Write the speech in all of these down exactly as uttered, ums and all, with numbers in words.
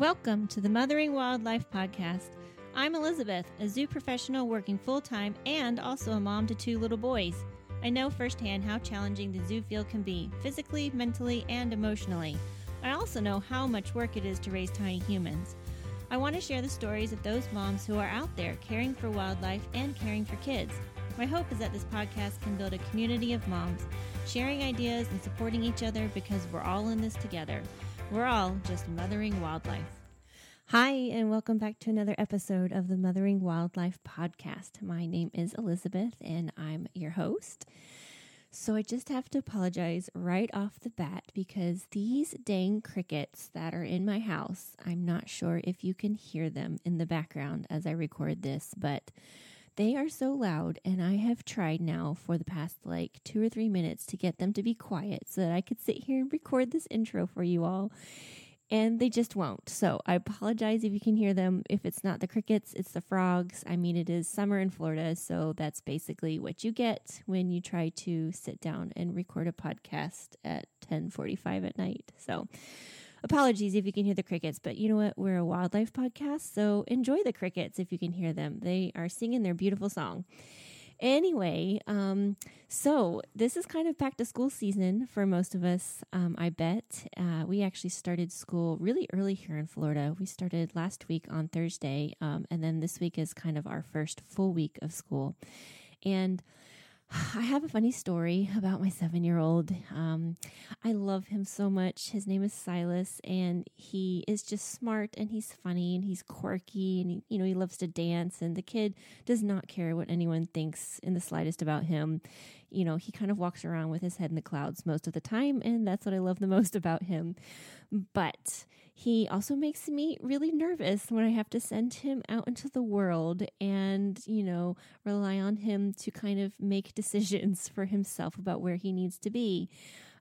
Welcome to the Mothering Wildlife Podcast. I'm Elizabeth, a zoo professional working full-time and also a mom to two little boys. I know firsthand how challenging the zoo field can be, physically, mentally, and emotionally. I also know how much work it is to raise tiny humans. I want to share the stories of those moms who are out there caring for wildlife and caring for kids. My hope is that this podcast can build a community of moms, sharing ideas and supporting each other because we're all in this together. We're all just mothering wildlife. Hi, and welcome back to another episode of the Mothering Wildlife Podcast. My name is Elizabeth, and I'm your host. So I just have to apologize right off the bat because these dang crickets that are in my house, I'm not sure if you can hear them in the background as I record this, but they are so loud, and I have tried now for the past like two or three minutes to get them to be quiet so that I could sit here and record this intro for you all, and they just won't. So I apologize if you can hear them. If it's not the crickets, it's the frogs. I mean, it is summer in Florida, so that's basically what you get when you try to sit down and record a podcast at ten forty-five at night. So apologies if you can hear the crickets, but you know what? We're a wildlife podcast, so enjoy the crickets if you can hear them. They are singing their beautiful song. Anyway, um, so this is kind of back to school season for most of us, um, I bet. Uh, we actually started school really early here in Florida. We started last week on Thursday, um, and then this week is kind of our first full week of school. And I have a funny story about my seven-year-old. Um, I love him so much. His name is Silas, and he is just smart, and he's funny, and he's quirky, and he, you know, he loves to dance, and the kid does not care what anyone thinks in the slightest about him. You know, he kind of walks around with his head in the clouds most of the time, and that's what I love the most about him. But he also makes me really nervous when I have to send him out into the world and, you know, rely on him to kind of make decisions for himself about where he needs to be.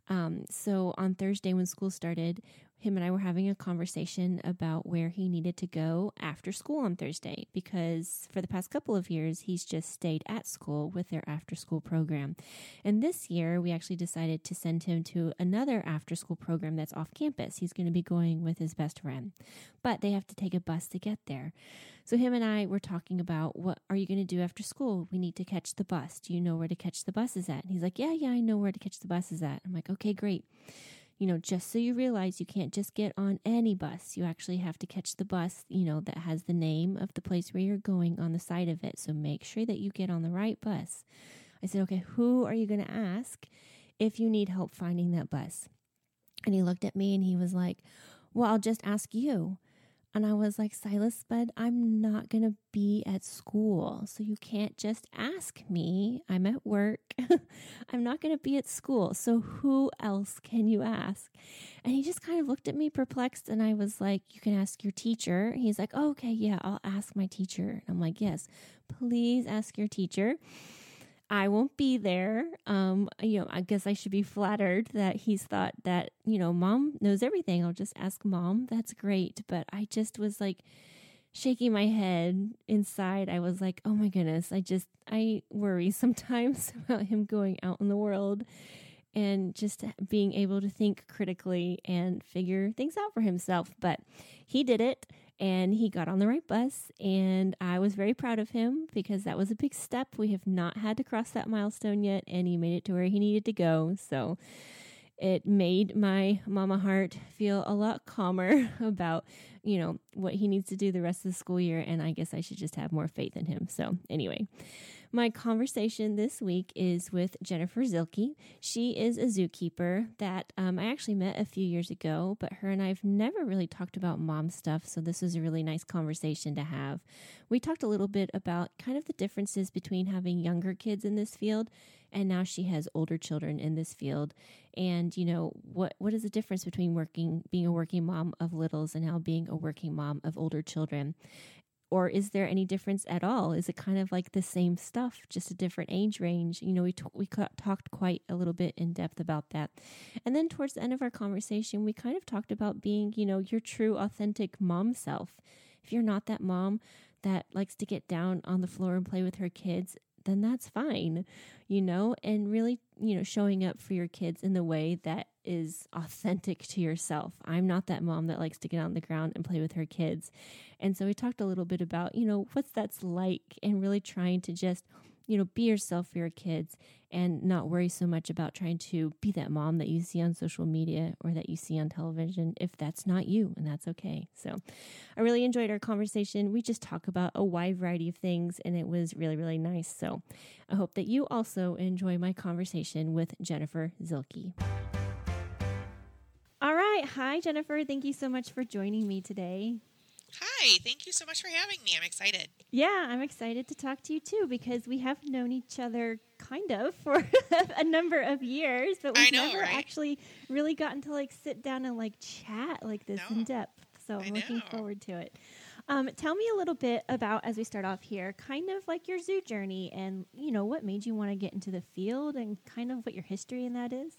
Um, so on Thursday when school started, him and I were having a conversation about where he needed to go after school on Thursday, because for the past couple of years, he's just stayed at school with their after school program. And this year, we actually decided to send him to another after school program that's off campus. He's going to be going with his best friend, but they have to take a bus to get there. So him and I were talking about, what are you going to do after school? We need to catch the bus. Do you know where to catch the buses at? And he's like, yeah, yeah, I know where to catch the buses at. I'm like, okay, great. You know, just so you realize you can't just get on any bus. You actually have to catch the bus, you know, that has the name of the place where you're going on the side of it. So make sure that you get on the right bus. I said, okay, who are you going to ask if you need help finding that bus? And he looked at me and he was like, well, I'll just ask you. And I was like, Silas, bud, I'm not going to be at school, so you can't just ask me. I'm at work. I'm not going to be at school, so who else can you ask? And he just kind of looked at me perplexed, and I was like, you can ask your teacher. He's like, oh, okay, yeah, I'll ask my teacher. And I'm like, yes, please ask your teacher. I won't be there. Um, you know, I guess I should be flattered that he's thought that, you know, mom knows everything. I'll just ask mom. That's great. But I just was like shaking my head inside. I was like, oh my goodness. I just, I worry sometimes about him going out in the world and just being able to think critically and figure things out for himself. But he did it. And he got on the right bus, and I was very proud of him because that was a big step. We have not had to cross that milestone yet, and he made it to where he needed to go. So it made my mama heart feel a lot calmer about, you know, what he needs to do the rest of the school year. And I guess I should just have more faith in him. So anyway, my conversation this week is with Jennifer Zuehlke. She is a zookeeper that um, I actually met a few years ago, but her and I've never really talked about mom stuff. So this was a really nice conversation to have. We talked a little bit about kind of the differences between having younger kids in this field, and now she has older children in this field. And, you know, what what is the difference between working, being a working mom of littles and now being a working mom of older children? Or is there any difference at all? Is it kind of like the same stuff, just a different age range? You know, we t- we talked quite a little bit in depth about that. And then towards the end of our conversation, we kind of talked about being, you know, your true, authentic mom self. If you're not that mom that likes to get down on the floor and play with her kids, then that's fine, you know, and really, you know, showing up for your kids in the way that is authentic to yourself. I'm not that mom that likes to get on the ground and play with her kids. And so we talked a little bit about, you know, what that's like, and really trying to just, you know, be yourself for your kids and not worry so much about trying to be that mom that you see on social media or that you see on television, if that's not you, and that's okay. So I really enjoyed our conversation. We just talk about a wide variety of things, and it was really, really nice. So I hope that you also enjoy my conversation with Jennifer Zuehlke. All right. Hi, Jennifer. Thank you so much for joining me today. Hi, thank you so much for having me. I'm excited. Yeah, I'm excited to talk to you too, because we have known each other kind of for a number of years, but we've I know, never right? actually really gotten to like sit down and like chat like this no. in depth. So I'm I looking know. forward to it. Um, tell me a little bit about, as we start off here, kind of like your zoo journey and, you know, what made you want to get into the field and kind of what your history in that is.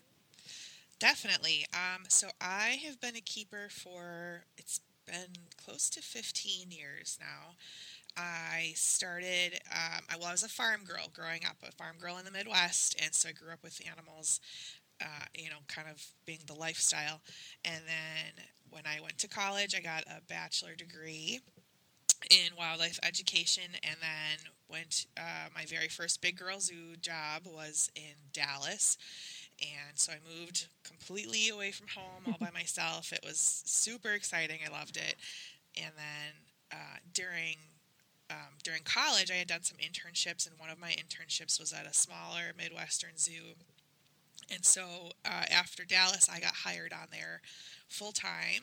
Definitely. Um, so I have been a keeper for, it's been close to fifteen years now. I started, um, I, well, I was a farm girl growing up, a farm girl in the Midwest, and so I grew up with animals, uh, you know, kind of being the lifestyle. And then when I went to college, I got a bachelor degree in wildlife education, and then went, uh, my very first big girl zoo job was in Dallas. And so I moved completely away from home all by myself. It was super exciting. I loved it. And then uh, during um, during college, I had done some internships, and one of my internships was at a smaller Midwestern zoo. And so uh, after Dallas, I got hired on there full time,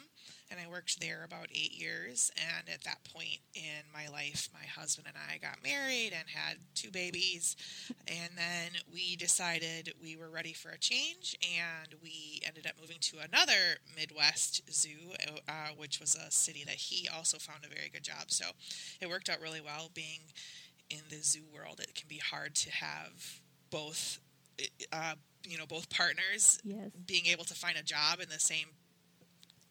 and I worked there about eight years. And at that point in my life, my husband and I got married and had two babies. And then we decided we were ready for a change, and we ended up moving to another Midwest zoo, uh, which was a city that he also found a very good job. So it worked out really well. Being in the zoo world, it can be hard to have both uh, you know, both partners yes. being able to find a job in the same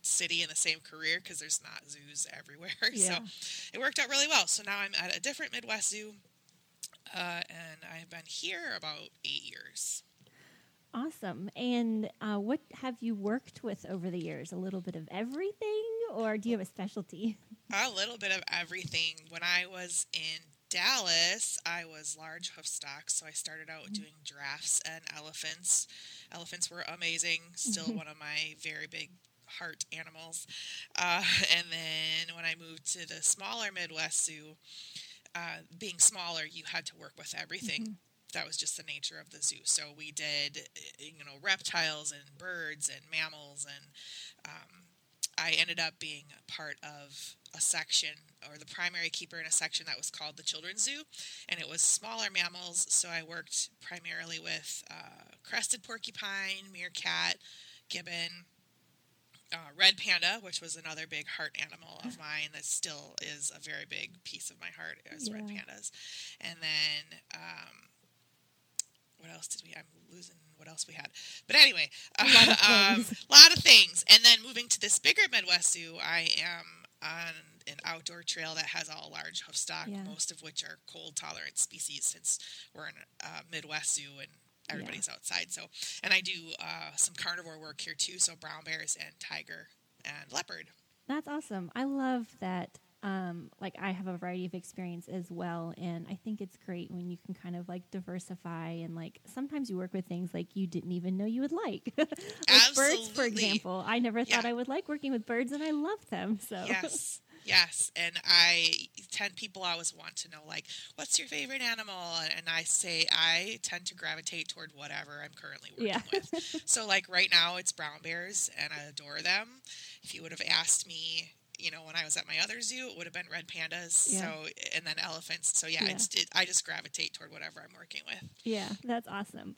city in the same career, because there's not zoos everywhere. Yeah. So it worked out really well. So now I'm at a different Midwest zoo, uh, and I've been here about eight years. Awesome. And uh, what have you worked with over the years? A little bit of everything, or do you have a specialty? A little bit of everything. When I was in Dallas, I was large hoof stock, so I started out doing giraffes and elephants. Elephants were amazing, still one of my very big heart animals. Uh, and then when I moved to the smaller Midwest zoo, uh, being smaller, you had to work with everything. Mm-hmm. That was just the nature of the zoo. So we did, you know, reptiles and birds and mammals, and um, I ended up being a part of a section, or the primary keeper in a section that was called the Children's Zoo, and it was smaller mammals. So I worked primarily with uh, crested porcupine, meerkat, gibbon, Uh, red panda, which was another big heart animal of mine that still is a very big piece of my heart, is yeah. red pandas. And then um, what else did we, I'm losing what else we had. But anyway, a lot of, um, lot of things. And then moving to this bigger Midwest zoo, I am on an outdoor trail that has all large hoof stock, yeah. most of which are cold tolerant species, since we're in a uh, Midwest zoo and everybody's yeah. outside. So, and I do uh, some carnivore work here too. So brown bears and tiger and leopard. That's awesome. I love that. Um, like I have a variety of experience as well. And I think it's great when you can kind of like diversify, and like sometimes you work with things like you didn't even know you would like. like Absolutely. Birds, for example. I never yeah. thought I would like working with birds, and I love them. So yes. Yes, and I, ten people always want to know, like, what's your favorite animal? And I say I tend to gravitate toward whatever I'm currently working yeah. with. So, like, right now it's brown bears, and I adore them. If you would have asked me, you know, when I was at my other zoo, it would have been red pandas, yeah. so, and then elephants. So, yeah, yeah. It's, it, I just gravitate toward whatever I'm working with. Yeah, that's awesome.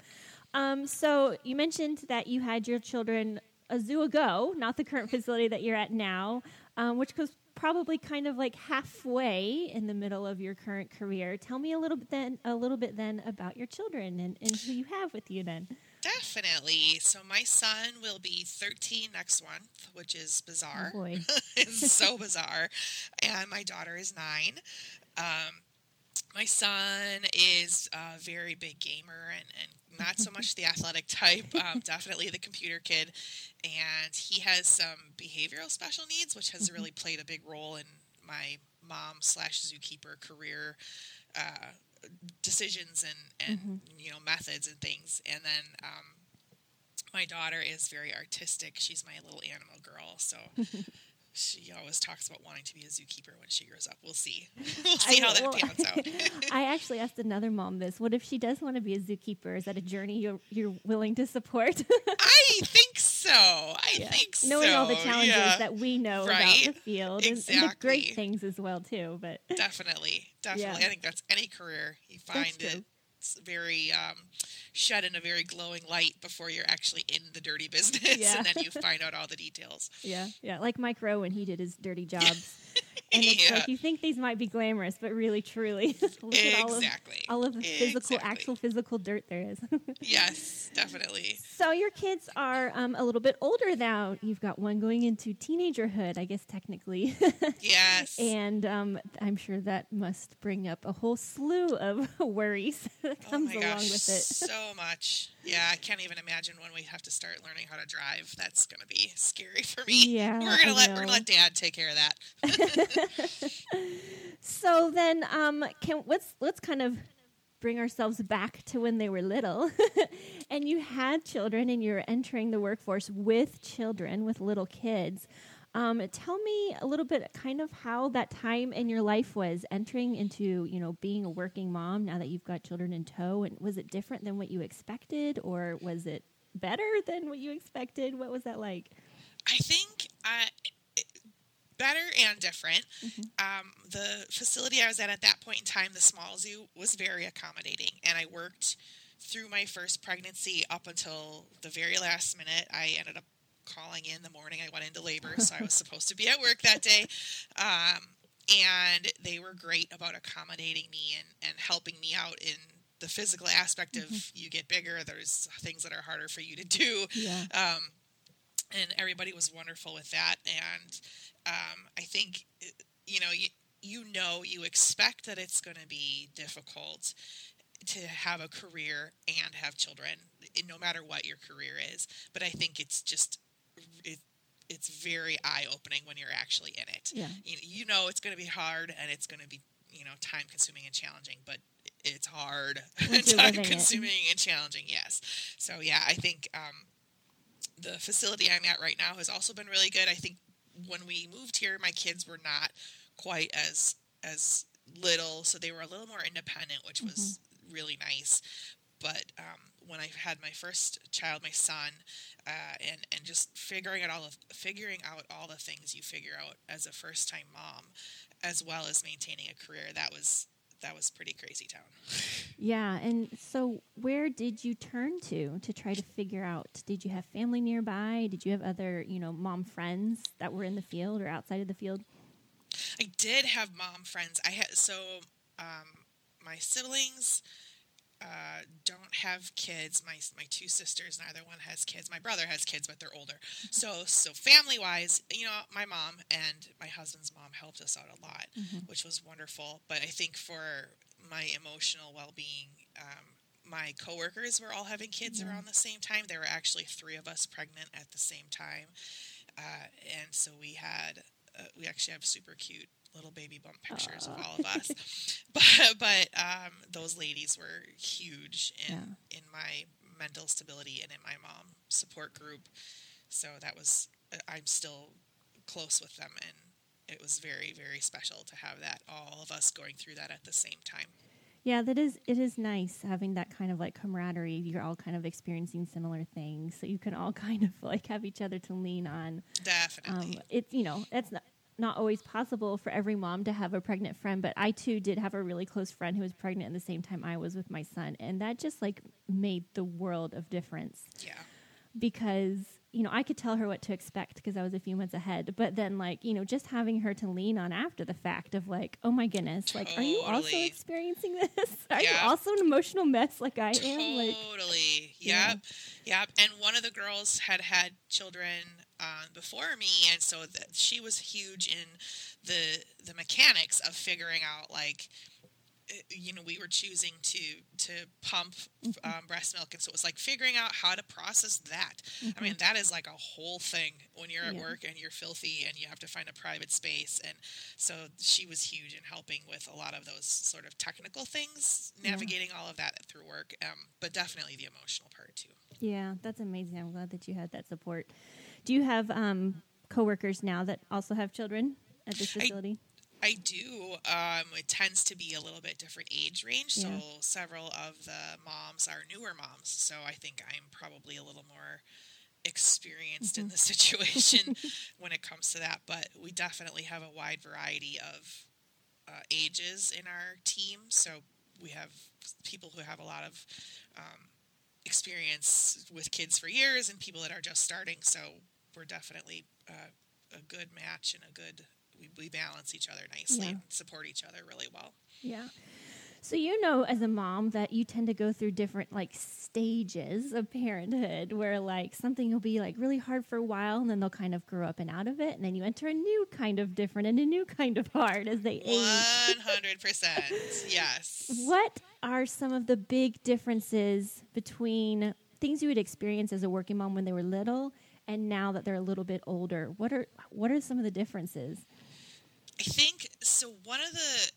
Um, so, you mentioned that you had your children a zoo ago, not the current facility that you're at now, um, which goes probably kind of like halfway in the middle of your current career. Tell me a little bit then, a little bit then about your children and, and who you have with you then. Definitely. So my son will be thirteen next month, which is bizarre. Oh boy. It's so bizarre. And my daughter is nine. Um, my son is a very big gamer and, and not so much the athletic type, um, definitely the computer kid. And he has some behavioral special needs, which has really played a big role in my mom slash zookeeper career uh, decisions and, and mm-hmm. you know, methods and things. And then um, my daughter is very artistic. She's my little animal girl. So she always talks about wanting to be a zookeeper when she grows up. We'll see. We'll see I, how that well, pans out. I actually asked another mom this. What if she does want to be a zookeeper? Is that a journey you're, you're willing to support? I think so. I yeah. think so. Knowing all the challenges yeah. that we know right? about the field. Exactly. And, and the great things as well, too. But Definitely. Definitely. Yeah. I think that's any career. You find it. It's very um, shed in a very glowing light before you're actually in the dirty business, yeah. and then you find out all the details. Yeah, yeah, like Mike Rowe when he did his dirty jobs. And it's yeah. like you think these might be glamorous, but really, truly, look exactly. at all of, all of the physical, exactly. actual physical dirt there is. Yes, definitely. So your kids are um, a little bit older now. You've got one going into teenagerhood, I guess, technically. Yes. And um, I'm sure that must bring up a whole slew of worries that comes oh my gosh, along with it. So much. Yeah, I can't even imagine when we have to start learning how to drive. That's going to be scary for me. Yeah, we're gonna let we're gonna let Dad take care of that. So then, um, can let's let's kind of bring ourselves back to when they were little, and you had children, and you're entering the workforce with children, with little kids. Um, tell me a little bit, kind of how that time in your life was entering into, you know, being a working mom now that you've got children in tow, and was it different than what you expected, or was it better than what you expected? What was that like? I think I. Better and different. Mm-hmm. Um, the facility I was at at that point in time, the small zoo, was very accommodating. And I worked through my first pregnancy up until the very last minute. I ended up calling in the morning I went into labor, so I was supposed to be at work that day. Um, and they were great about accommodating me and, and helping me out in the physical aspect of mm-hmm. you get bigger, there's things that are harder for you to do. Yeah. Um, and everybody was wonderful with that. And um, I think, you know, you, you know, you expect that it's going to be difficult to have a career and have children, no matter what your career is. But I think it's just, it, it's very eye-opening when you're actually in it. Yeah. You, you know, it's going to be hard and it's going to be, you know, time-consuming and challenging, but it's hard and time-consuming and challenging, yes. So, yeah, I think um, the facility I'm at right now has also been really good. I think when we moved here, my kids were not quite as as little, so they were a little more independent, which mm-hmm. was really nice. But um, when I had my first child, my son, uh, and and just figuring out all of figuring out all the things you figure out as a first time mom, as well as maintaining a career, that was that was pretty crazy town. Yeah, and so where did you turn to to try to figure out? Did you have family nearby? Did you have other, you know, mom friends that were in the field or outside of the field? I did have mom friends. I had so um, my siblings uh, don't have kids. My my two sisters, neither one has kids. My brother has kids, but they're older. So so family wise, you know, my mom and my husband's mom helped us out a lot, mm-hmm. which was wonderful. But I think for my emotional well-being, um, my coworkers were all having kids yeah. around the same time. There were actually three of us pregnant at the same time, uh, and so we had uh, we actually have super cute little baby bump pictures Aww. Of all of us. but but um, those ladies were huge in yeah. in my mental stability and in my mom support group. So that was I'm still close with them, and it was very, very special to have that, all of us going through that at the same time. Yeah, that is, it is nice having that kind of like camaraderie. You're all kind of experiencing similar things, so you can all kind of like have each other to lean on. Definitely. Um, it's, you know, that's not, not always possible for every mom to have a pregnant friend, but I too did have a really close friend who was pregnant at the same time I was with my son. And that just like made the world of difference. Yeah. Because, you know, I could tell her what to expect because I was a few months ahead. But then, like, you know, just having her to lean on after the fact of, like, oh, my goodness. Totally. Like, are you also experiencing this? Are yeah. you also an emotional mess like I totally. am? Like, totally. Yep. Yeah. Yep. And one of the girls had had children um, before me. And so that she was huge in the the mechanics of figuring out, like, you know, we were choosing to to pump mm-hmm. um, breast milk, and so it was like figuring out how to process that. Mm-hmm. I mean, that is like a whole thing when you're at yeah. work and you're filthy and you have to find a private space. And so she was huge in helping with a lot of those sort of technical things, navigating yeah. all of that through work, um, but definitely the emotional part too. Yeah, that's amazing. I'm glad that you had that support. Do you have um, coworkers now that also have children at this facility? I, I do. Um, it tends to be a little bit different age range. So yeah. several of the moms are newer moms. So I think I'm probably a little more experienced mm-hmm. in the situation when it comes to that. But we definitely have a wide variety of uh, ages in our team. So we have people who have a lot of um, experience with kids for years and people that are just starting. So we're definitely uh, a good match and a good We, we balance each other nicely yeah. and support each other really well. Yeah. So you know as a mom that you tend to go through different like stages of parenthood where like something will be like really hard for a while and then they'll kind of grow up and out of it, and then you enter a new kind of different and a new kind of hard as they age. one hundred percent Yes. What are some of the big differences between things you would experience as a working mom when they were little and now that they're a little bit older? What are what are some of the differences? I think, so one of the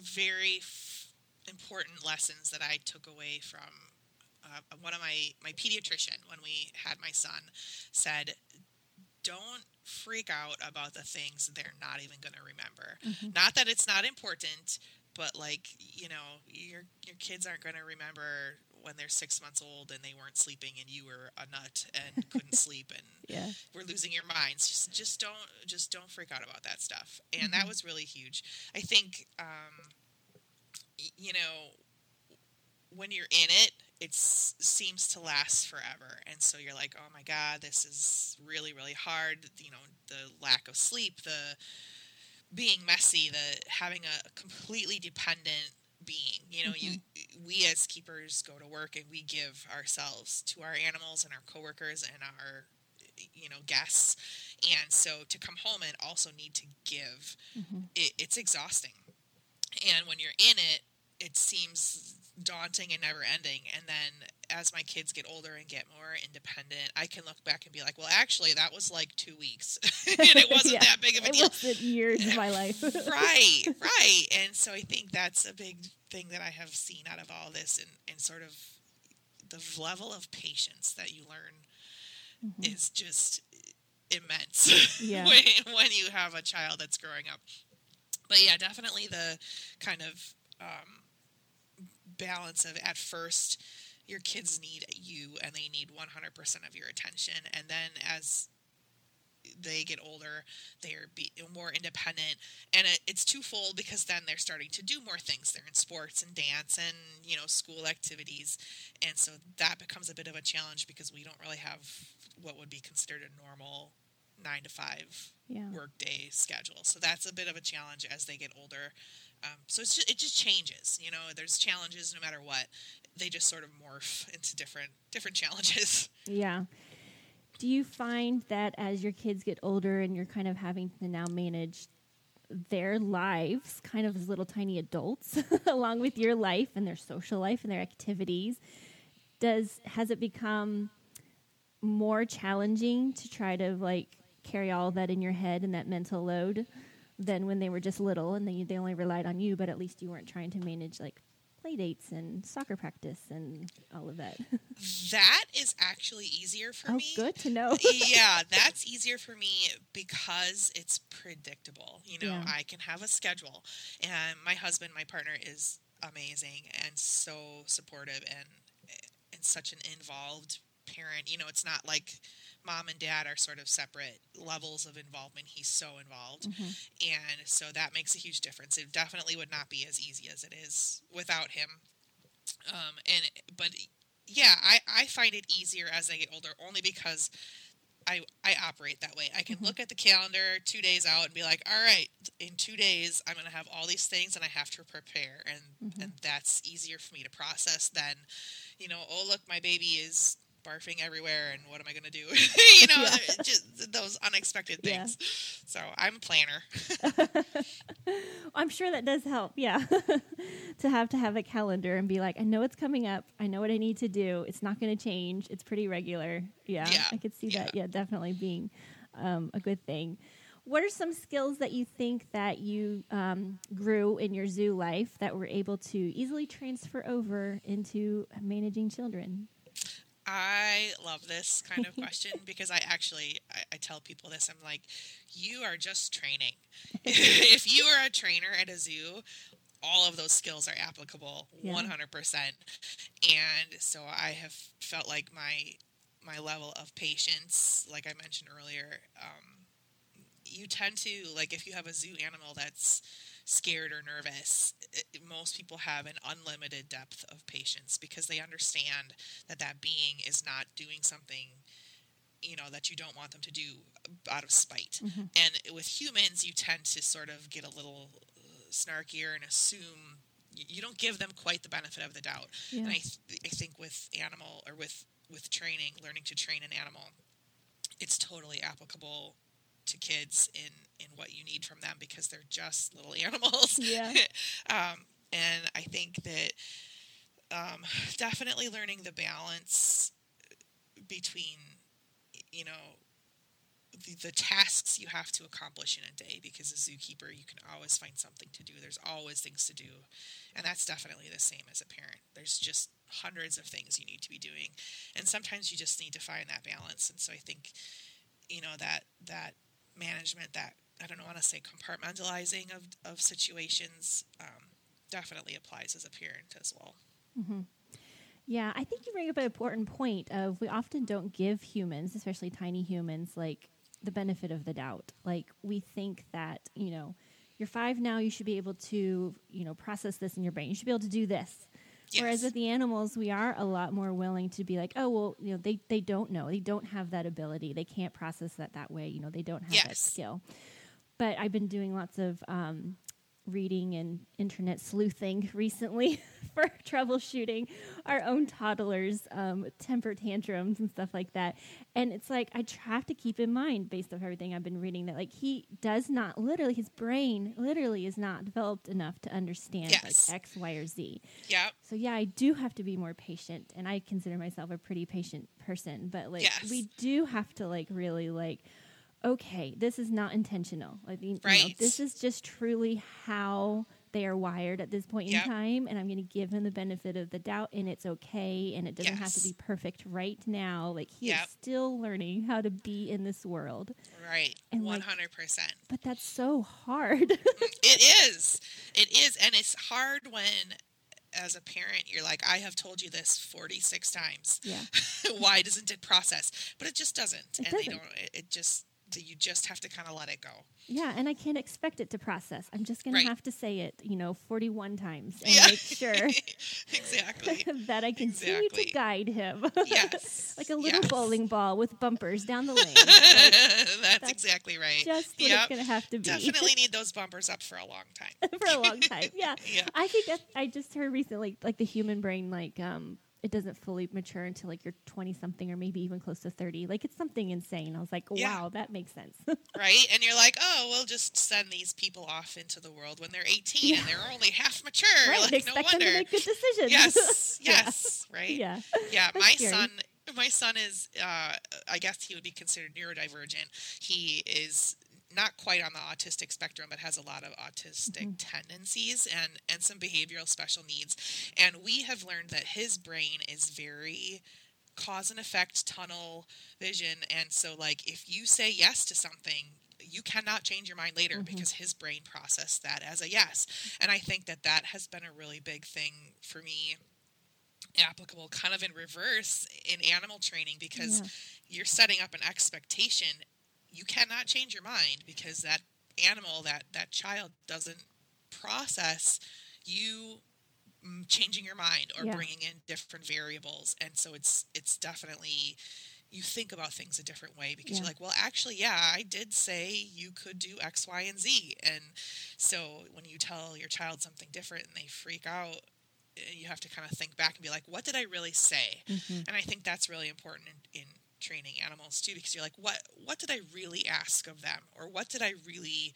very f- important lessons that I took away from uh, one of my, my pediatrician when we had my son said, don't freak out about the things they're not even going to remember. Mm-hmm. Not that it's not important, but like, you know, your your kids aren't going to remember when they're six months old and they weren't sleeping and you were a nut and couldn't sleep and yeah. were losing your minds. Just, just don't, just don't freak out about that stuff. And mm-hmm. that was really huge. I think, um, y- you know, when you're in it, it seems to last forever. And so you're like, oh my God, this is really, really hard. You know, the lack of sleep, the being messy, the having a completely dependent being, you know, mm-hmm. you, we as keepers go to work and we give ourselves to our animals and our coworkers and our, you know, guests. And so to come home and also need to give, mm-hmm. it, it's exhausting. And when you're in it, it seems daunting and never ending. And then as my kids get older and get more independent, I can look back and be like, well, actually that was like two weeks and it wasn't yeah, that big of a deal. It wasn't years of my life. Right. Right. And so I think that's a big thing that I have seen out of all this, and, and sort of the level of patience that you learn mm-hmm. is just immense yeah. when, when you have a child that's growing up. But yeah, definitely the kind of, um, balance of at first your kids need you and they need one hundred percent of your attention, and then as they get older they're be more independent, and it, it's twofold because then they're starting to do more things. They're in sports and dance and, you know, school activities, and so that becomes a bit of a challenge because we don't really have what would be considered a normal nine to five yeah. workday schedule. So that's a bit of a challenge as they get older. Um, so it's just, it just changes, you know, there's challenges no matter what. They just sort of morph into different, different challenges. Yeah. Do you find that as your kids get older and you're kind of having to now manage their lives kind of as little tiny adults along with your life and their social life and their activities, does, has it become more challenging to try to like carry all that in your head and that mental load than when they were just little and they, they only relied on you, but at least you weren't trying to manage like play dates and soccer practice and all of that? That is actually easier for oh, me. Good to know. Yeah, that's easier for me because it's predictable. You know, yeah. I can have a schedule, and my husband, my partner, is amazing and so supportive and and such an involved parent. You know, it's not like mom and dad are sort of separate levels of involvement. He's so involved. Mm-hmm. And so that makes a huge difference. It definitely would not be as easy as it is without him. Um, and, but yeah, I, I find it easier as I get older only because I, I operate that way. I can mm-hmm. look at the calendar two days out and be like, all right, in two days, I'm going to have all these things and I have to prepare. And, mm-hmm. and that's easier for me to process than, you know, oh, look, my baby is barfing everywhere and what am I going to do? you know, yeah. Just those unexpected things. Yeah. So I'm a planner. I'm sure that does help. Yeah. to have to have a calendar and be like, I know it's coming up. I know what I need to do. It's not going to change. It's pretty regular. Yeah. yeah. I could see yeah. that. Yeah, definitely being um, a good thing. What are some skills that you think that you um, grew in your zoo life that were able to easily transfer over into managing children? I love this kind of question because I actually, I, I tell people this, I'm like, you are just training. If you are a trainer at a zoo, all of those skills are applicable yeah. one hundred percent. And so I have felt like my, my level of patience, like I mentioned earlier, um, you tend to, like, if you have a zoo animal that's scared or nervous, it, most people have an unlimited depth of patience because they understand that that being is not doing something, you know, that you don't want them to do out of spite. Mm-hmm. And with humans, you tend to sort of get a little snarkier and assume you don't give them quite the benefit of the doubt. Yeah. And I, th- I think with animal or with, with training, learning to train an animal, it's totally applicable to kids in, in what you need from them because they're just little animals. Yeah. um, and I think that um, definitely learning the balance between, you know, the, the tasks you have to accomplish in a day, because as a zookeeper, you can always find something to do. There's always things to do. And that's definitely the same as a parent. There's just hundreds of things you need to be doing. And sometimes you just need to find that balance. And so I think, you know, that, that, management, that I don't want to say compartmentalizing of, of situations um, definitely applies as a parent as well. Mm-hmm. Yeah, I think you bring up an important point of we often don't give humans, especially tiny humans, like the benefit of the doubt. Like we think that, you know, you're five now, you should be able to, you know, process this in your brain. You should be able to do this. Yes. Whereas with the animals, we are a lot more willing to be like, oh, well, you know, they, they don't know. They don't have that ability. They can't process that that way. You know, they don't have yes. that skill. But I've been doing lots of um, reading and internet sleuthing recently for troubleshooting our own toddlers, um, temper tantrums and stuff like that. And it's like I have to keep in mind, based off everything I've been reading, that like he does not literally, his brain literally is not developed enough to understand yes. like X, Y, or Z. Yeah. So yeah, I do have to be more patient, and I consider myself a pretty patient person. But like yes. we do have to like really like, okay, this is not intentional. Like, you right. know, this is just truly how they are wired at this point yep. in time, and I'm going to give him the benefit of the doubt, and it's okay, and it doesn't yes. have to be perfect right now. Like, he yep. is still learning how to be in this world. Right, and one hundred percent. Like, but that's so hard. It is. It is, and it's hard when, as a parent, you're like, I have told you this forty-six times. Yeah. Why doesn't it process? But it just doesn't, it and doesn't. They don't, it, it just... So you just have to kind of let it go. Yeah, and I can't expect it to process. I'm just going right. to have to say it, you know, forty-one times and yeah. make sure exactly that I continue exactly. to guide him. Yes. Like a little yes. bowling ball with bumpers down the lane. Like, that's, that's exactly right. Just what yep. it's going to have to be. Definitely need those bumpers up for a long time. For a long time, yeah. yeah. I think that's, I just heard recently, like the human brain, like, um, it doesn't fully mature until like you're twenty something or maybe even close to thirty. Like it's something insane. I was like, wow, yeah. that makes sense. Right. And you're like, oh, we'll just send these people off into the world when they're eighteen yeah. and they're only half mature. Right. Like, expect no wonder. Them to make good decisions. Yes. Yes. yeah. Right. Yeah. Yeah. That's my scary. son, my son is, uh, I guess he would be considered neurodivergent. He is not quite on the autistic spectrum, but has a lot of autistic mm-hmm. tendencies and, and some behavioral special needs. And we have learned that his brain is very cause and effect, tunnel vision. And so like, if you say yes to something, you cannot change your mind later mm-hmm. because his brain processed that as a yes. And I think that that has been a really big thing for me, applicable kind of in reverse in animal training, because yeah. you're setting up an expectation. You cannot change your mind because that animal, that, that child doesn't process you changing your mind or yeah. bringing in different variables. And so it's, it's definitely, you think about things a different way because yeah. you're like, well, actually, yeah, I did say you could do X, Y, and Z. And so when you tell your child something different and they freak out, you have to kind of think back and be like, what did I really say? Mm-hmm. And I think that's really important in, in training animals too, because you're like, what, what did I really ask of them? Or what did I really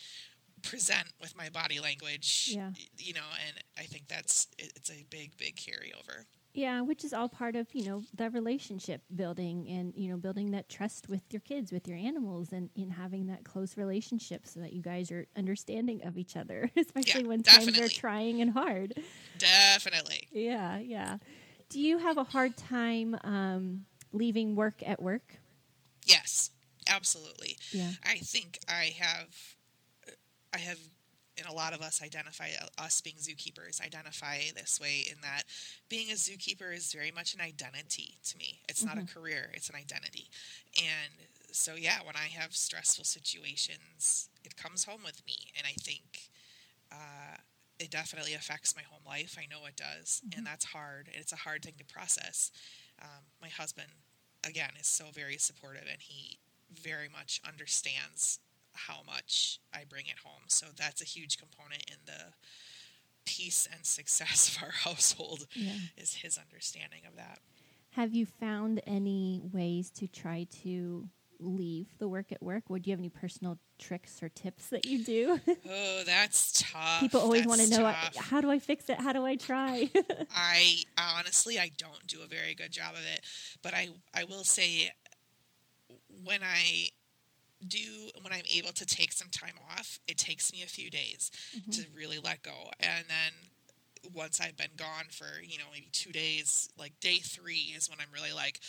present with my body language? Yeah. You know, and I think that's, it's a big, big carryover. Yeah, which is all part of, you know, the relationship building and, you know, building that trust with your kids, with your animals, and in having that close relationship so that you guys are understanding of each other, especially yeah, when definitely. times are trying and hard. Definitely. Yeah, yeah. Do you have a hard time um, leaving work at work? Yes, absolutely. Yeah. I think I have, I have, and a lot of us identify, us being zookeepers, identify this way in that being a zookeeper is very much an identity to me. It's mm-hmm. not a career, it's an identity. And so, yeah, when I have stressful situations, it comes home with me. And I think uh, it definitely affects my home life. I know it does. Mm-hmm. And that's hard. It's a hard thing to process. Um, my husband, again, is so very supportive, and he very much understands how much I bring it home. So that's a huge component in the peace and success of our household yeah. is his understanding of that. Have you found any ways to try to leave the work at work? Would you have any personal tricks or tips that you do? Oh, that's tough. People always want to know, I, how do I fix it? How do I try? I honestly, I don't do a very good job of it, but I, I will say when I, do when I'm able to take some time off, it takes me a few days mm-hmm. to really let go. And then once I've been gone for, you know, maybe two days, like day three is when I'm really like,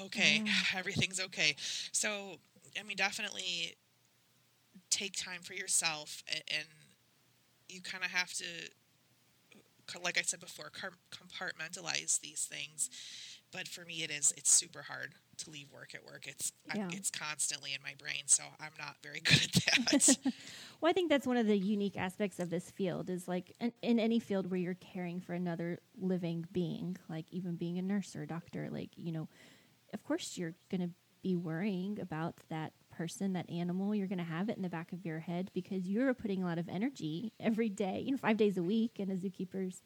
okay, mm-hmm. everything's okay. So, I mean, definitely take time for yourself, and, and you kind of have to, like I said before, compartmentalize these things. But for me, it is, it's super hard to leave work at work. It's yeah. I, it's constantly in my brain, so I'm not very good at that. Well, I think that's one of the unique aspects of this field is like in, in any field where you're caring for another living being, like even being a nurse or a doctor, like, you know, of course you're going to be worrying about that person, that animal. You're going to have it in the back of your head because you're putting a lot of energy every day, you know, five days a week in a zookeeper's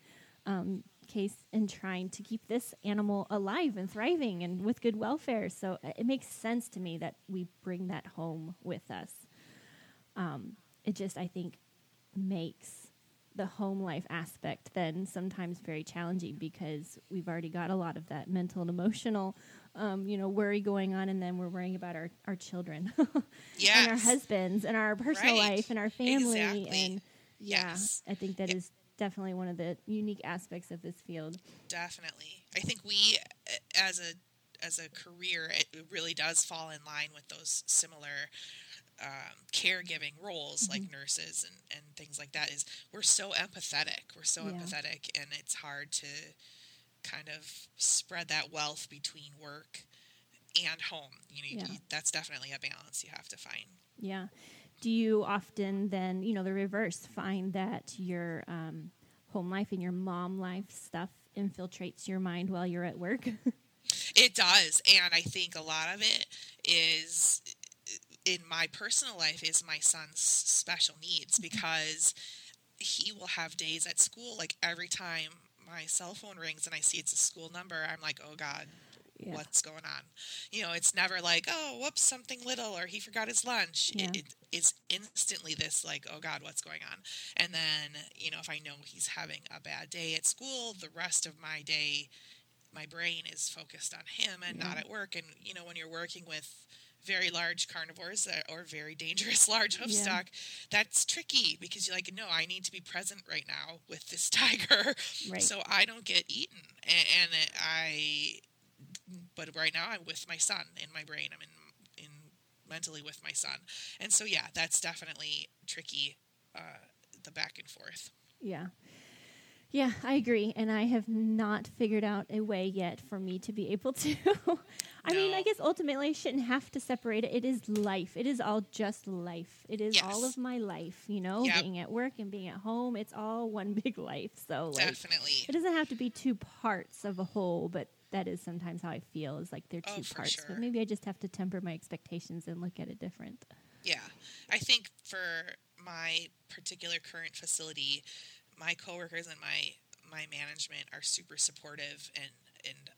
um case in trying to keep this animal alive and thriving and with good welfare. So it makes sense to me that we bring that home with us. Um, it just, I think, makes the home life aspect then sometimes very challenging because we've already got a lot of that mental and emotional, um, you know, worry going on, and then we're worrying about our, our children yes. and our husbands and our personal right. life and our family. Exactly. And yeah, yes. I think that yep. is definitely one of the unique aspects of this field. Definitely. I think we, as a as a career, it really does fall in line with those similar um, caregiving roles mm-hmm. like nurses and, and things like that. Is we're so empathetic. We're so yeah. empathetic, and it's hard to kind of spread that wealth between work and home. You know, yeah. you, that's definitely a balance you have to find. Yeah. Do you often then, you know, the reverse, find that your um, home life and your mom life stuff infiltrates your mind while you're at work? It does. And I think a lot of it is, in my personal life, is my son's special needs, because he will have days at school, like every time my cell phone rings and I see it's a school number, I'm like, oh, God. Yeah. What's going on? You know, it's never like, oh, whoops, something little, or he forgot his lunch. Yeah. It, it is instantly this like, oh God, what's going on? And then, you know, if I know he's having a bad day at school, the rest of my day, my brain is focused on him and yeah. not at work. And, you know, when you're working with very large carnivores or very dangerous large hoofstock, yeah. that's tricky because you're like, no, I need to be present right now with this tiger right. so I don't get eaten. And, and it, I... But right now I'm with my son in my brain. I'm in, in mentally with my son. And so, yeah, that's definitely tricky, uh, the back and forth. Yeah. Yeah, I agree. And I have not figured out a way yet for me to be able to. I no. mean, I guess ultimately I shouldn't have to separate it. It is life. It is all just life. It is yes. all of my life, you know, yep. being at work and being at home. It's all one big life. So like, definitely. It doesn't have to be two parts of a whole, but that is sometimes how I feel, is like they're two oh, parts. Sure. But maybe I just have to temper my expectations and look at it different. Yeah. I think for my particular current facility, my coworkers and my my management are super supportive and, and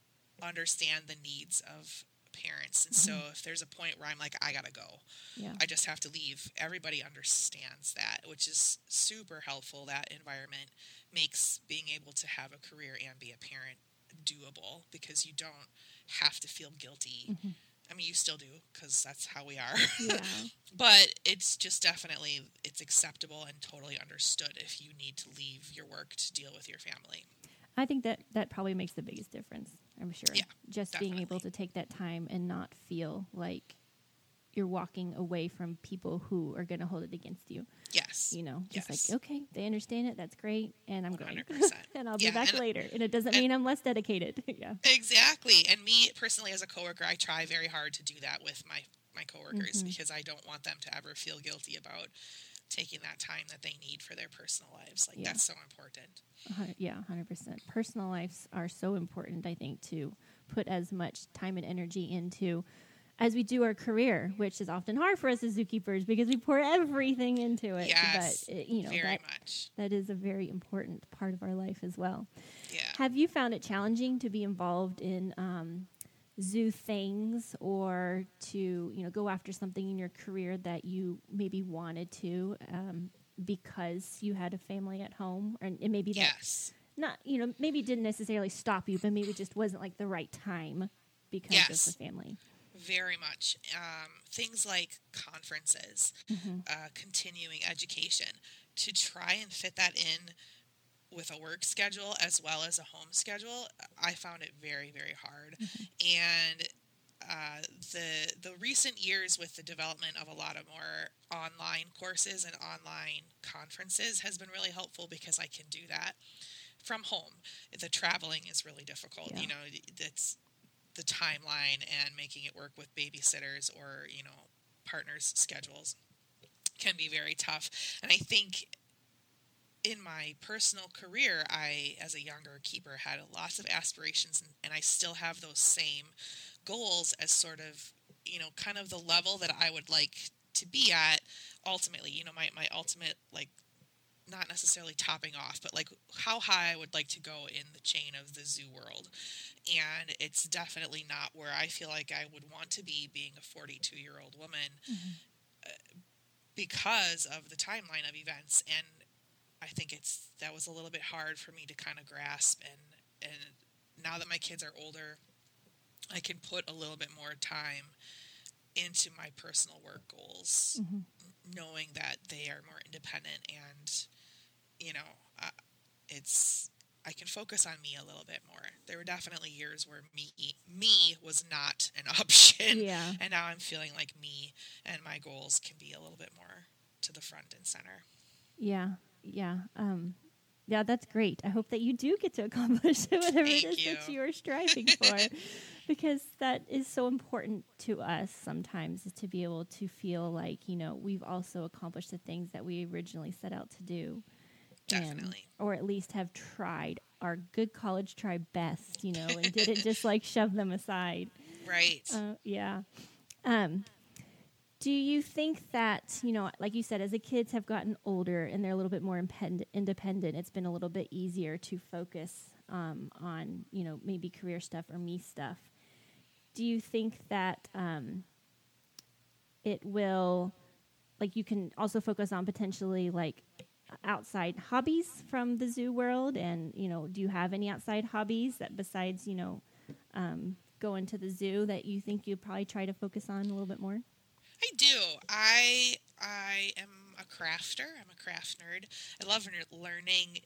understand the needs of parents. And mm-hmm. so if there's a point where I'm like, I gotta go, yeah. I just have to leave, everybody understands that, which is super helpful. That environment makes being able to have a career and be a parent doable, because you don't have to feel guilty. Mm-hmm. I mean, you still do, because that's how we are. Yeah. But it's just definitely, it's acceptable and totally understood if you need to leave your work to deal with your family. I think that that probably makes the biggest difference, I'm sure. Yeah, just definitely. Being able to take that time and not feel like you're walking away from people who are going to hold it against you. Yes. You know, just yes. like, okay, they understand it. That's great. And I'm going. one hundred percent. And I'll be yeah, back and, later. And it doesn't and, mean I'm less dedicated. Yeah. Exactly. And me personally as a coworker, I try very hard to do that with my, my coworkers mm-hmm. because I don't want them to ever feel guilty about taking that time that they need for their personal lives. Like yeah. that's so important. Uh, yeah, one hundred percent. Personal lives are so important, I think, to put as much time and energy into as we do our career, which is often hard for us as zookeepers because we pour everything into it. Yes, but, it, you know, very that, much. That is a very important part of our life as well. Yeah. Have you found it challenging to be involved in um, zoo things, or to, you know, go after something in your career that you maybe wanted to um, because you had a family at home? And maybe yes. that not, you know, maybe it didn't necessarily stop you, but maybe it just wasn't like the right time because yes. of the family. Very much. Um, things like conferences, mm-hmm. uh, continuing education, to try and fit that in with a work schedule as well as a home schedule, I found it very, very hard. Mm-hmm. And uh, the the recent years with the development of a lot of more online courses and online conferences has been really helpful, because I can do that from home. The traveling is really difficult. Yeah. You know, it's the timeline and making it work with babysitters or, you know, partners' schedules can be very tough. And I think in my personal career, I, as a younger keeper, had lots of aspirations, and, and I still have those same goals as sort of, you know, kind of the level that I would like to be at ultimately, you know, my, my ultimate, like, not necessarily topping off, but like how high I would like to go in the chain of the zoo world. And it's definitely not where I feel like I would want to be, being a forty-two-year-old woman, mm-hmm. uh, because of the timeline of events. And I think it's that was a little bit hard for me to kind of grasp. And, and now that my kids are older, I can put a little bit more time into my personal work goals, mm-hmm. knowing that they are more independent and, you know, uh, it's, I can focus on me a little bit more. There were definitely years where me, me was not an option. Yeah. And now I'm feeling like me and my goals can be a little bit more to the front and center. Yeah. Yeah. Um, yeah, that's great. I hope that you do get to accomplish whatever Thank it is you. that you're striving for, because that is so important to us sometimes, is to be able to feel like, you know, we've also accomplished the things that we originally set out to do. Definitely. And, or at least have tried our good college try best, you know, and didn't just like shove them aside. Right. Uh, yeah. Um, do you think that, you know, like you said, as the kids have gotten older and they're a little bit more impend- independent, it's been a little bit easier to focus um, on, you know, maybe career stuff or me stuff. Do you think that um, it will, like, you can also focus on potentially like outside hobbies from the zoo world? And, you know, do you have any outside hobbies that besides, you know, um, going to the zoo that you think you'd probably try to focus on a little bit more? I do. I I am a crafter. I'm a craft nerd. I love learning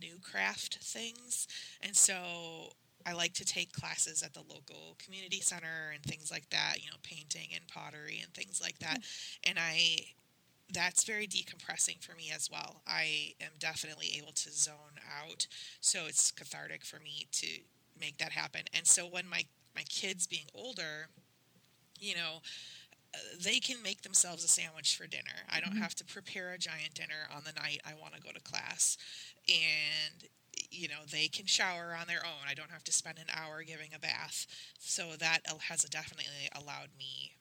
new craft things. And so I like to take classes at the local community center and things like that, you know, painting and pottery and things like that. Mm-hmm. And I that's very decompressing for me as well. I am definitely able to zone out. So it's cathartic for me to make that happen. And so when my, my kids being older, you know, they can make themselves a sandwich for dinner. I don't mm-hmm. have to prepare a giant dinner on the night I want to go to class. And, you know, they can shower on their own. I don't have to spend an hour giving a bath. So that has definitely allowed me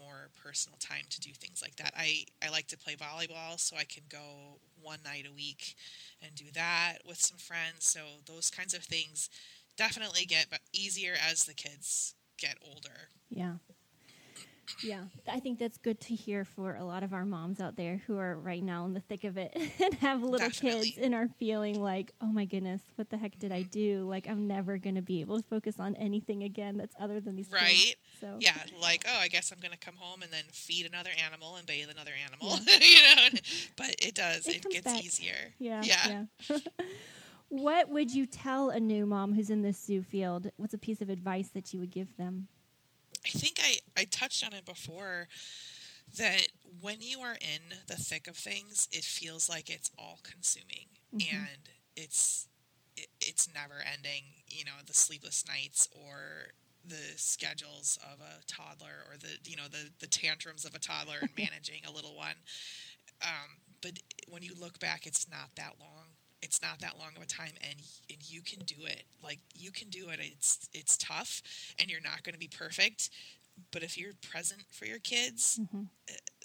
more personal time to do things like that. I, I like to play volleyball, so I can go one night a week and do that with some friends. So those kinds of things definitely get easier as the kids get older. Yeah. Yeah, I think that's good to hear for a lot of our moms out there who are right now in the thick of it and have little Definitely. Kids and are feeling like, oh my goodness, what the heck did I do? Like, I'm never going to be able to focus on anything again that's other than these right? kids. So. Yeah, like, oh, I guess I'm going to come home and then feed another animal and bathe another animal, yeah. you know? But it does. It, it gets back. Easier. Yeah. Yeah. yeah. What would you tell a new mom who's in this zoo field? What's a piece of advice that you would give them? I think I, I touched on it before, that when you are in the thick of things, it feels like it's all-consuming, mm-hmm. and it's it, it's never-ending, you know, the sleepless nights or the schedules of a toddler or the, you know, the, the tantrums of a toddler and managing a little one. Um, but when you look back, it's not that long. It's not that long of a time, and and you can do it. Like, you can do it. It's it's tough, and you're not going to be perfect. But if you're present for your kids, mm-hmm.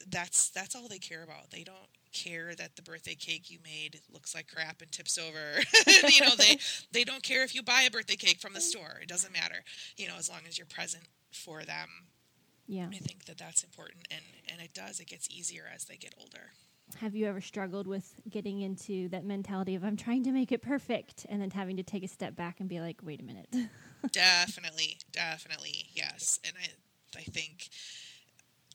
that's that's all they care about. They don't care that the birthday cake you made looks like crap and tips over. You know, they they don't care if you buy a birthday cake from the store. It doesn't matter. You know, as long as you're present for them. Yeah, I think that that's important, and and it does. It gets easier as they get older. Have you ever struggled with getting into that mentality of, I'm trying to make it perfect, and then having to take a step back and be like, wait a minute? Definitely, definitely, yes. And I, I think,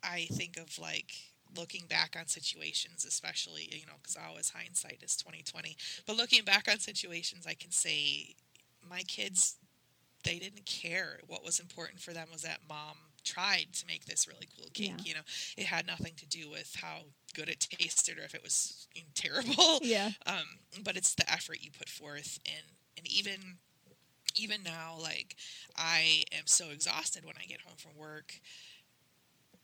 I think of like looking back on situations, especially, you know, because always hindsight is twenty twenty. But looking back on situations, I can say my kids, they didn't care. What was important for them was that mom tried to make this really cool cake. Yeah. You know, it had nothing to do with how good it tasted or if it was terrible. Yeah. Um, but it's the effort you put forth, and and even even now, like, I am so exhausted when I get home from work.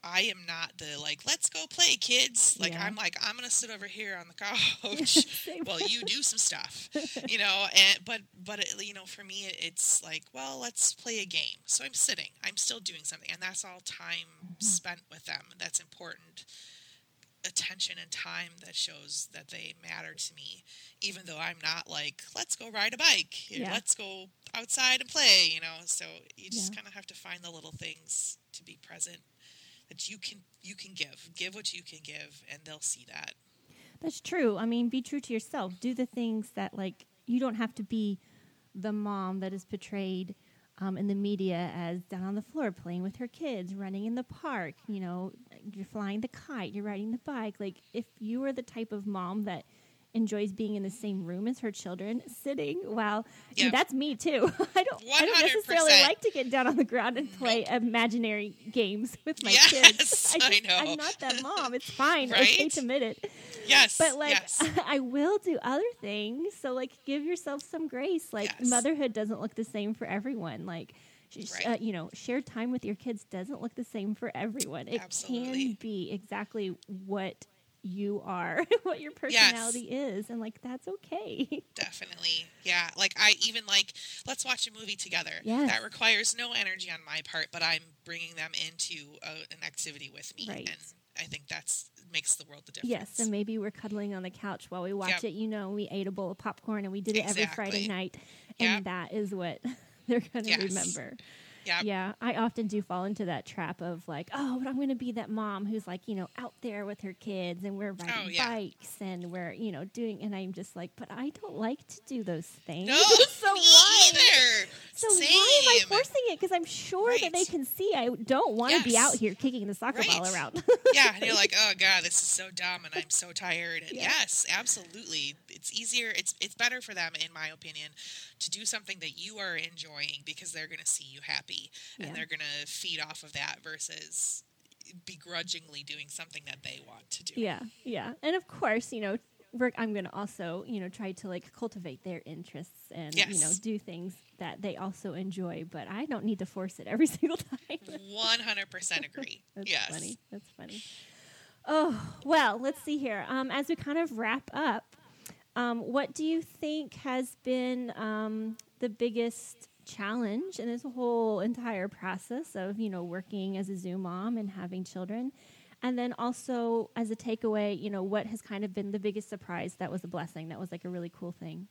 I am not the, like, let's go play, kids. Like, yeah. I'm like, I'm going to sit over here on the couch while you do some stuff, you know. And But, but it, you know, for me, it, it's like, well, let's play a game. So I'm sitting. I'm still doing something. And that's all time mm-hmm. spent with them. That's important attention and time that shows that they matter to me, even though I'm not like, let's go ride a bike. Yeah. Let's go outside and play, you know. So you just yeah. kind of have to find the little things to be present. That you can you can give. Give what you can give, and they'll see that. That's true. I mean, be true to yourself. Do the things that, like, you don't have to be the mom that is portrayed um, in the media as down on the floor playing with her kids, running in the park, you know, you're flying the kite, you're riding the bike. Like, if you are the type of mom that enjoys being in the same room as her children, sitting while yep. I mean, that's me too. I don't, I don't necessarily like to get down on the ground and play nope. imaginary games with my yes, kids. I, just, I know. I'm not that mom. It's fine. Right? Okay to admit it. Yes. But like, yes. I will do other things. So like, give yourself some grace. Like, yes. motherhood doesn't look the same for everyone. Like, right. uh, you know, shared time with your kids doesn't look the same for everyone. It Absolutely. Can be exactly what you are, what your personality yes. is, and like, that's okay. Definitely. Yeah. Like, I even like, let's watch a movie together. Yes. That requires no energy on my part, but I'm bringing them into a, an activity with me. Right. And I think that's makes the world the difference. Yes. And maybe we're cuddling on the couch while we watch yep. it, you know, we ate a bowl of popcorn, and we did it exactly. every Friday night. And yep. that is what they're going to yes. remember. Yep. Yeah, I often do fall into that trap of like, oh, but I'm going to be that mom who's like, you know, out there with her kids, and we're riding oh, yeah. bikes, and we're, you know, doing, and I'm just like, but I don't like to do those things. No, so me why? Either. So Same. Why am I forcing it? Because I'm sure right. that they can see I don't want to yes. be out here kicking the soccer right. ball around. Yeah, and you're like, oh, God, this is so dumb, and I'm so tired. And yeah. yes, absolutely. It's easier. It's, it's better for them, in my opinion, to do something that you are enjoying, because they're going to see you happy. And yeah. they're going to feed off of that versus begrudgingly doing something that they want to do. Yeah, yeah. And of course, you know, I'm going to also, you know, try to like cultivate their interests and, yes. you know, do things that they also enjoy. But I don't need to force it every single time. one hundred percent agree. That's yes. funny. That's funny. Oh, well, let's see here. Um, as we kind of wrap up, um, what do you think has been um, the biggest challenge in this whole entire process of, you know, working as a zoo mom and having children. And then also as a takeaway, you know, what has kind of been the biggest surprise that was a blessing, that was like a really cool thing?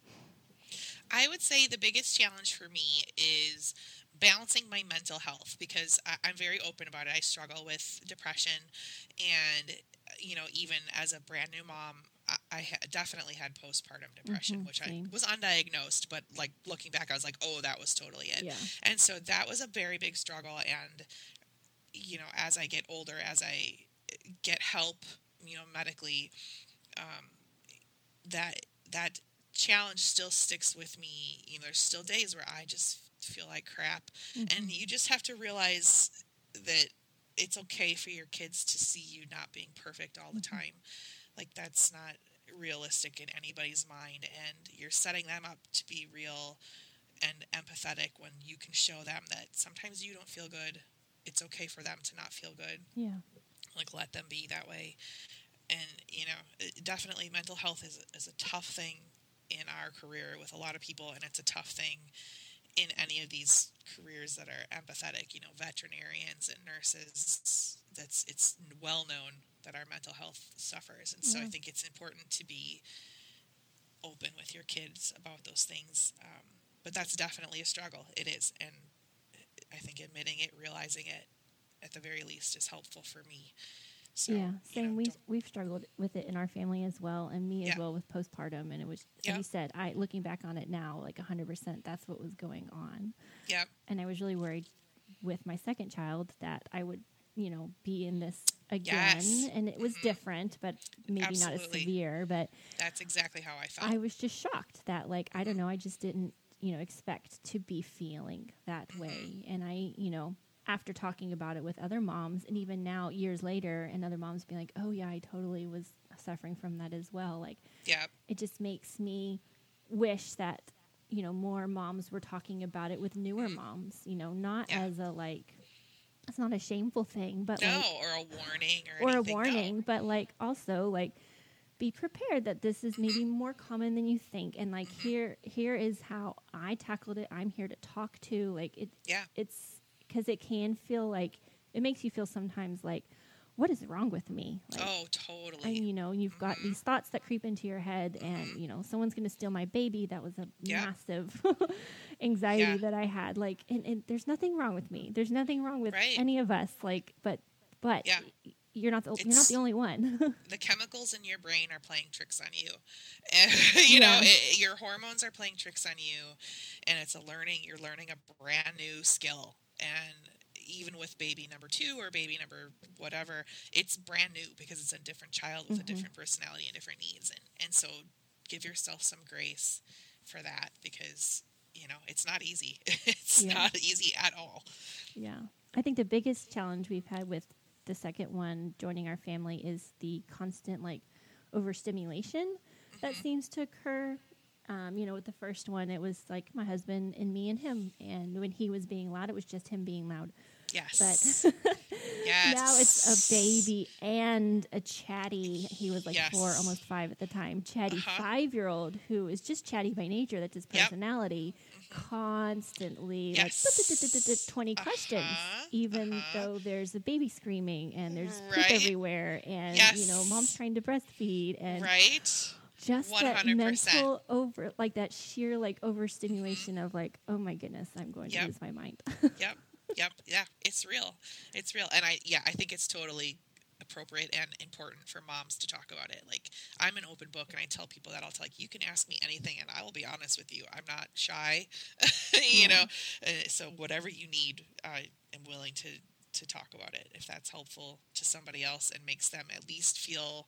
I would say the biggest challenge for me is balancing my mental health, because I, I'm very open about it. I struggle with depression, and, you know, even as a brand new mom, I, I ha- definitely had postpartum depression, mm-hmm, which same. I was undiagnosed, but like looking back, I was like, oh, that was totally it. Yeah. And so that was a very big struggle. And, you know, as I get older, as I get help, you know, medically, um, that, that challenge still sticks with me. You know, there's still days where I just feel like crap, mm-hmm, and you just have to realize that it's okay for your kids to see you not being perfect all the mm-hmm. time. Like, that's not realistic in anybody's mind, and you're setting them up to be real and empathetic when you can show them that sometimes you don't feel good. It's okay for them to not feel good. Yeah. Like, let them be that way. And, you know, definitely mental health is, is a tough thing in our career with a lot of people, and it's a tough thing in any of these careers that are empathetic, you know, veterinarians and nurses. That's, it's well known that our mental health suffers. And so yeah. I think it's important to be open with your kids about those things. Um, but that's definitely a struggle. It is. And I think admitting it, realizing it, at the very least, is helpful for me. So, yeah, same. You know, we've, we've struggled with it in our family as well, and me yeah. as well with postpartum. And it was, like yeah. you said, I looking back on it now, like one hundred percent, that's what was going on. Yeah. And I was really worried with my second child that I would, you know, be in this again. Yes. And it was mm-hmm. different, but maybe Absolutely. not as severe. But that's exactly how I felt. I was just shocked that, like, I don't know, I just didn't, you know, expect to be feeling that mm-hmm. way. And I, you know, after talking about it with other moms, and even now years later, and other moms being like, oh yeah, I totally was suffering from that as well. Like, yeah, it just makes me wish that, you know, more moms were talking about it with newer mm-hmm. moms, you know, not yeah. as a, like, it's not a shameful thing, but no, like, or a warning or, or a warning, no. but like, also like, be prepared that this is maybe more common than you think. And like, mm-hmm. here, here is how I tackled it. I'm here to talk to, like, it, yeah. it's, because it can feel like, it makes you feel sometimes like, what is wrong with me? Like, oh, totally. And, you know, you've got mm-hmm. these thoughts that creep into your head, mm-hmm. and, you know, someone's going to steal my baby. That was a yeah. massive anxiety yeah. that I had. Like, and, and there's nothing wrong with me. There's nothing wrong with right. any of us. Like, but, but yeah. you're not the, you're not the only one. The chemicals in your brain are playing tricks on you. And, you yeah. know, it, your hormones are playing tricks on you, and it's a learning, you're learning a brand new skill. And even with baby number two or baby number whatever, it's brand new because it's a different child with mm-hmm. a different personality and different needs. And, and so give yourself some grace for that, because, you know, it's not easy. It's yeah. not easy at all. Yeah. I think the biggest challenge we've had with the second one joining our family is the constant, like, overstimulation mm-hmm. that seems to occur. Um, you know, with the first one, it was like my husband and me and him. And when he was being loud, it was just him being loud. Yes. But yes. now it's a baby and a chatty, he was like yes. four, almost five at the time, chatty uh-huh. five-year-old who is just chatty by nature. That's his personality. Yep. Constantly, yes. like, twenty uh-huh. questions, even uh-huh. though there's a baby screaming and there's right. poop everywhere. And, yes. you know, mom's trying to breastfeed. And right. just one hundred percent. That mental over, like, that sheer, like, overstimulation mm-hmm. of, like, oh my goodness, I'm going yep. to lose my mind. yep. Yep. Yeah. It's real. It's real. And I, yeah, I think it's totally appropriate and important for moms to talk about it. Like, I'm an open book, and I tell people that. I'll tell, like, you can ask me anything, and I will be honest with you. I'm not shy, you mm-hmm. know, uh, so whatever you need, I am willing to, to talk about it if that's helpful to somebody else and makes them at least feel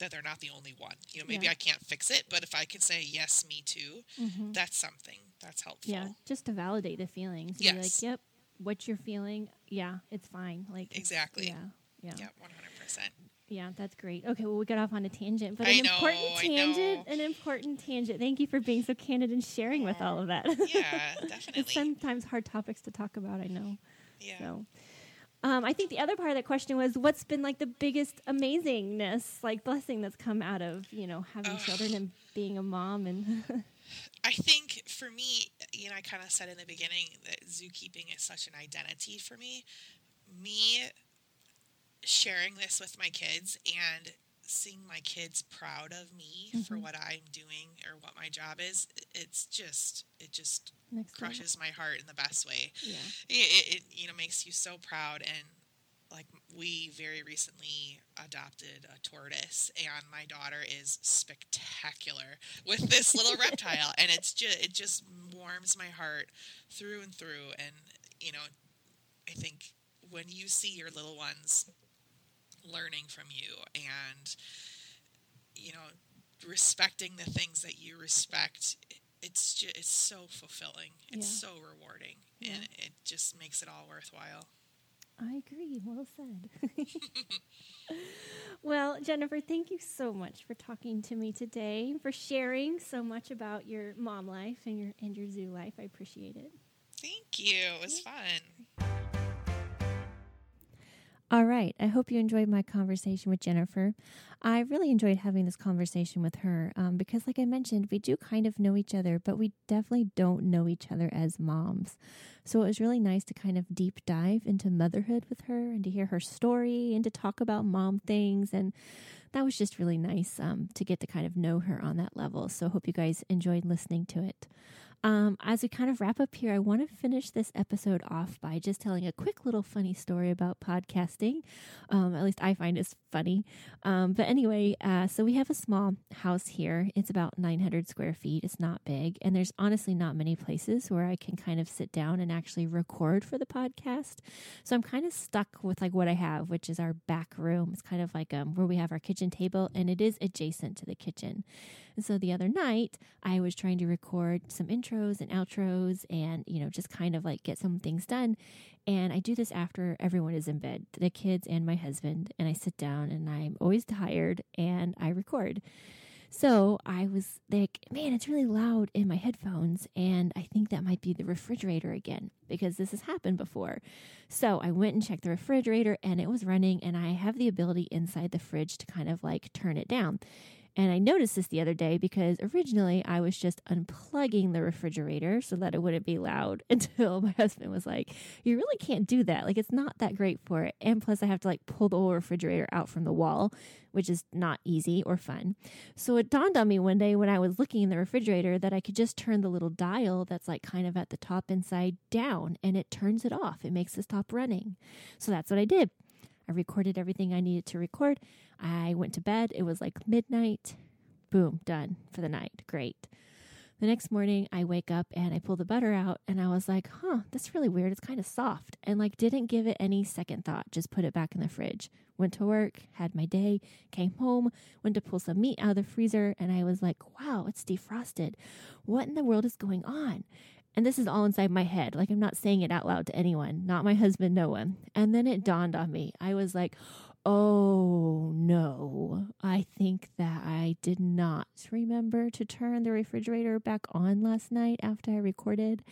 that they're not the only one. You know, maybe yeah. I can't fix it, but if I can say, yes, me too, mm-hmm. that's something that's helpful. Yeah, just to validate the feelings. Yes. Be like, yep, what you're feeling, yeah, it's fine. Like, exactly. Yeah, yeah. Yeah, one hundred percent. Yeah, that's great. Okay, well, we got off on a tangent, but I an know, important tangent, an important tangent. Thank you for being so candid and sharing yeah. with all of that. Yeah, definitely. It's sometimes hard topics to talk about, I know. Yeah. So. Um, I think the other part of that question was, what's been, like, the biggest amazingness, like, blessing that's come out of, you know, having oh. children and being a mom? And I think for me, you know, I kind of said in the beginning that zookeeping is such an identity for me. Me sharing this with my kids and seeing my kids proud of me mm-hmm. for what I'm doing or what my job is, it's just, it just Next crushes time. my heart in the best way. Yeah. It, it, you know, makes you so proud. And like, we very recently adopted a tortoise, and my daughter is spectacular with this little reptile, and it's just, it just warms my heart through and through. And, you know, I think when you see your little ones learning from you and, you know, respecting the things that you respect, it's just, it's so fulfilling. It's yeah. so rewarding, yeah. and it just makes it all worthwhile. I agree. Well said. Well, Jennifer, thank you so much for talking to me today, for sharing so much about your mom life and your and your zoo life. I appreciate it. Thank you. It was fun. All right. I hope you enjoyed my conversation with Jennifer. I really enjoyed having this conversation with her um, because, like I mentioned, we do kind of know each other, but we definitely don't know each other as moms. So it was really nice to kind of deep dive into motherhood with her and to hear her story and to talk about mom things. And that was just really nice um, to get to kind of know her on that level. So I hope you guys enjoyed listening to it. Um, as we kind of wrap up here, I want to finish this episode off by just telling a quick little funny story about podcasting. Um, at least I find it's funny. Um, but anyway, uh, so we have a small house here. It's about nine hundred square feet. It's not big. And there's honestly not many places where I can kind of sit down and actually record for the podcast. So I'm kind of stuck with like what I have, which is our back room. It's kind of like um, where we have our kitchen table, and it is adjacent to the kitchen. And so the other night I was trying to record some intro and outros and, you know, just kind of like get some things done. And I do this after everyone is in bed, the kids and my husband, and I sit down and I'm always tired and I record. So I was like, man, it's really loud in my headphones, and I think that might be the refrigerator again, because this has happened before. So I went and checked the refrigerator, and it was running, and I have the ability inside the fridge to kind of like turn it down. And I noticed this the other day because originally I was just unplugging the refrigerator so that it wouldn't be loud, until my husband was like, you really can't do that. Like, it's not that great for it. And plus I have to like pull the whole refrigerator out from the wall, which is not easy or fun. So it dawned on me one day when I was looking in the refrigerator that I could just turn the little dial that's like kind of at the top inside down, and it turns it off. It makes it stop running. So that's what I did. I recorded everything I needed to record. I went to bed. It was like midnight. Boom, done for the night. Great. The next morning I wake up and I pull the butter out, and I was like, huh, that's really weird. It's kind of soft, and like didn't give it any second thought. Just put it back in the fridge. Went to work, had my day, came home, went to pull some meat out of the freezer, and I was like, wow, it's defrosted. What in the world is going on? And this is all inside my head. Like, I'm not saying it out loud to anyone, not my husband, no one. And then it dawned on me. I was like, oh no, I think that I did not remember to turn the refrigerator back on last night after I recorded.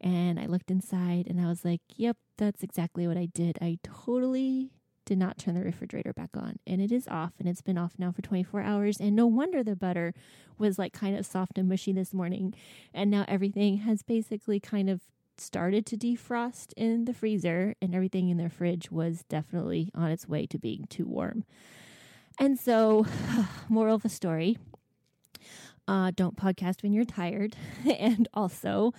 And I looked inside and I was like, yep, that's exactly what I did. I totally did not turn the refrigerator back on, and it is off, and it's been off now for twenty-four hours, and no wonder the butter was like kind of soft and mushy this morning. And now everything has basically kind of started to defrost in the freezer, and everything in the fridge was definitely on its way to being too warm. And so moral of the story, uh, don't podcast when you're tired. And also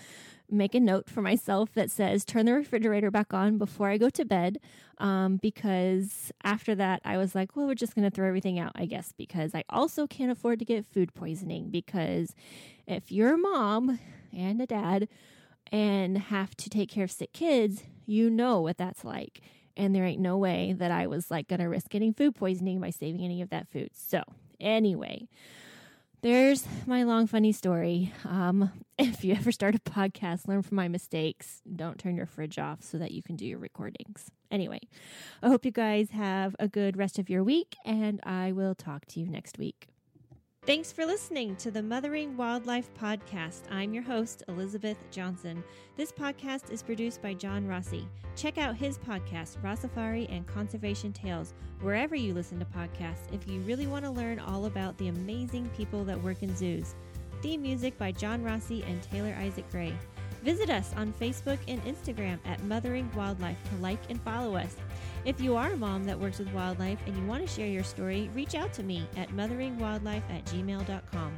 make a note for myself that says turn the refrigerator back on before I go to bed, um, because after that I was like, well, we're just going to throw everything out, I guess, because I also can't afford to get food poisoning. Because if you're a mom and a dad and have to take care of sick kids, you know what that's like. And there ain't no way that I was like going to risk getting food poisoning by saving any of that food. So anyway, there's my long, funny story. Um, if you ever start a podcast, learn from my mistakes. Don't turn your fridge off so that you can do your recordings. Anyway, I hope you guys have a good rest of your week, and I will talk to you next week. Thanks for listening to the Mothering Wildlife Podcast. I'm your host, Elizabeth Johnson. This podcast is produced by John Rossi. Check out his podcast, Rossifari and Conservation Tales, wherever you listen to podcasts, if you really want to learn all about the amazing people that work in zoos. Theme music by John Rossi and Taylor Isaac Gray. Visit us on Facebook and Instagram at Mothering Wildlife to like and follow us. If you are a mom that works with wildlife and you want to share your story, reach out to me at mothering wildlife at gmail dot com.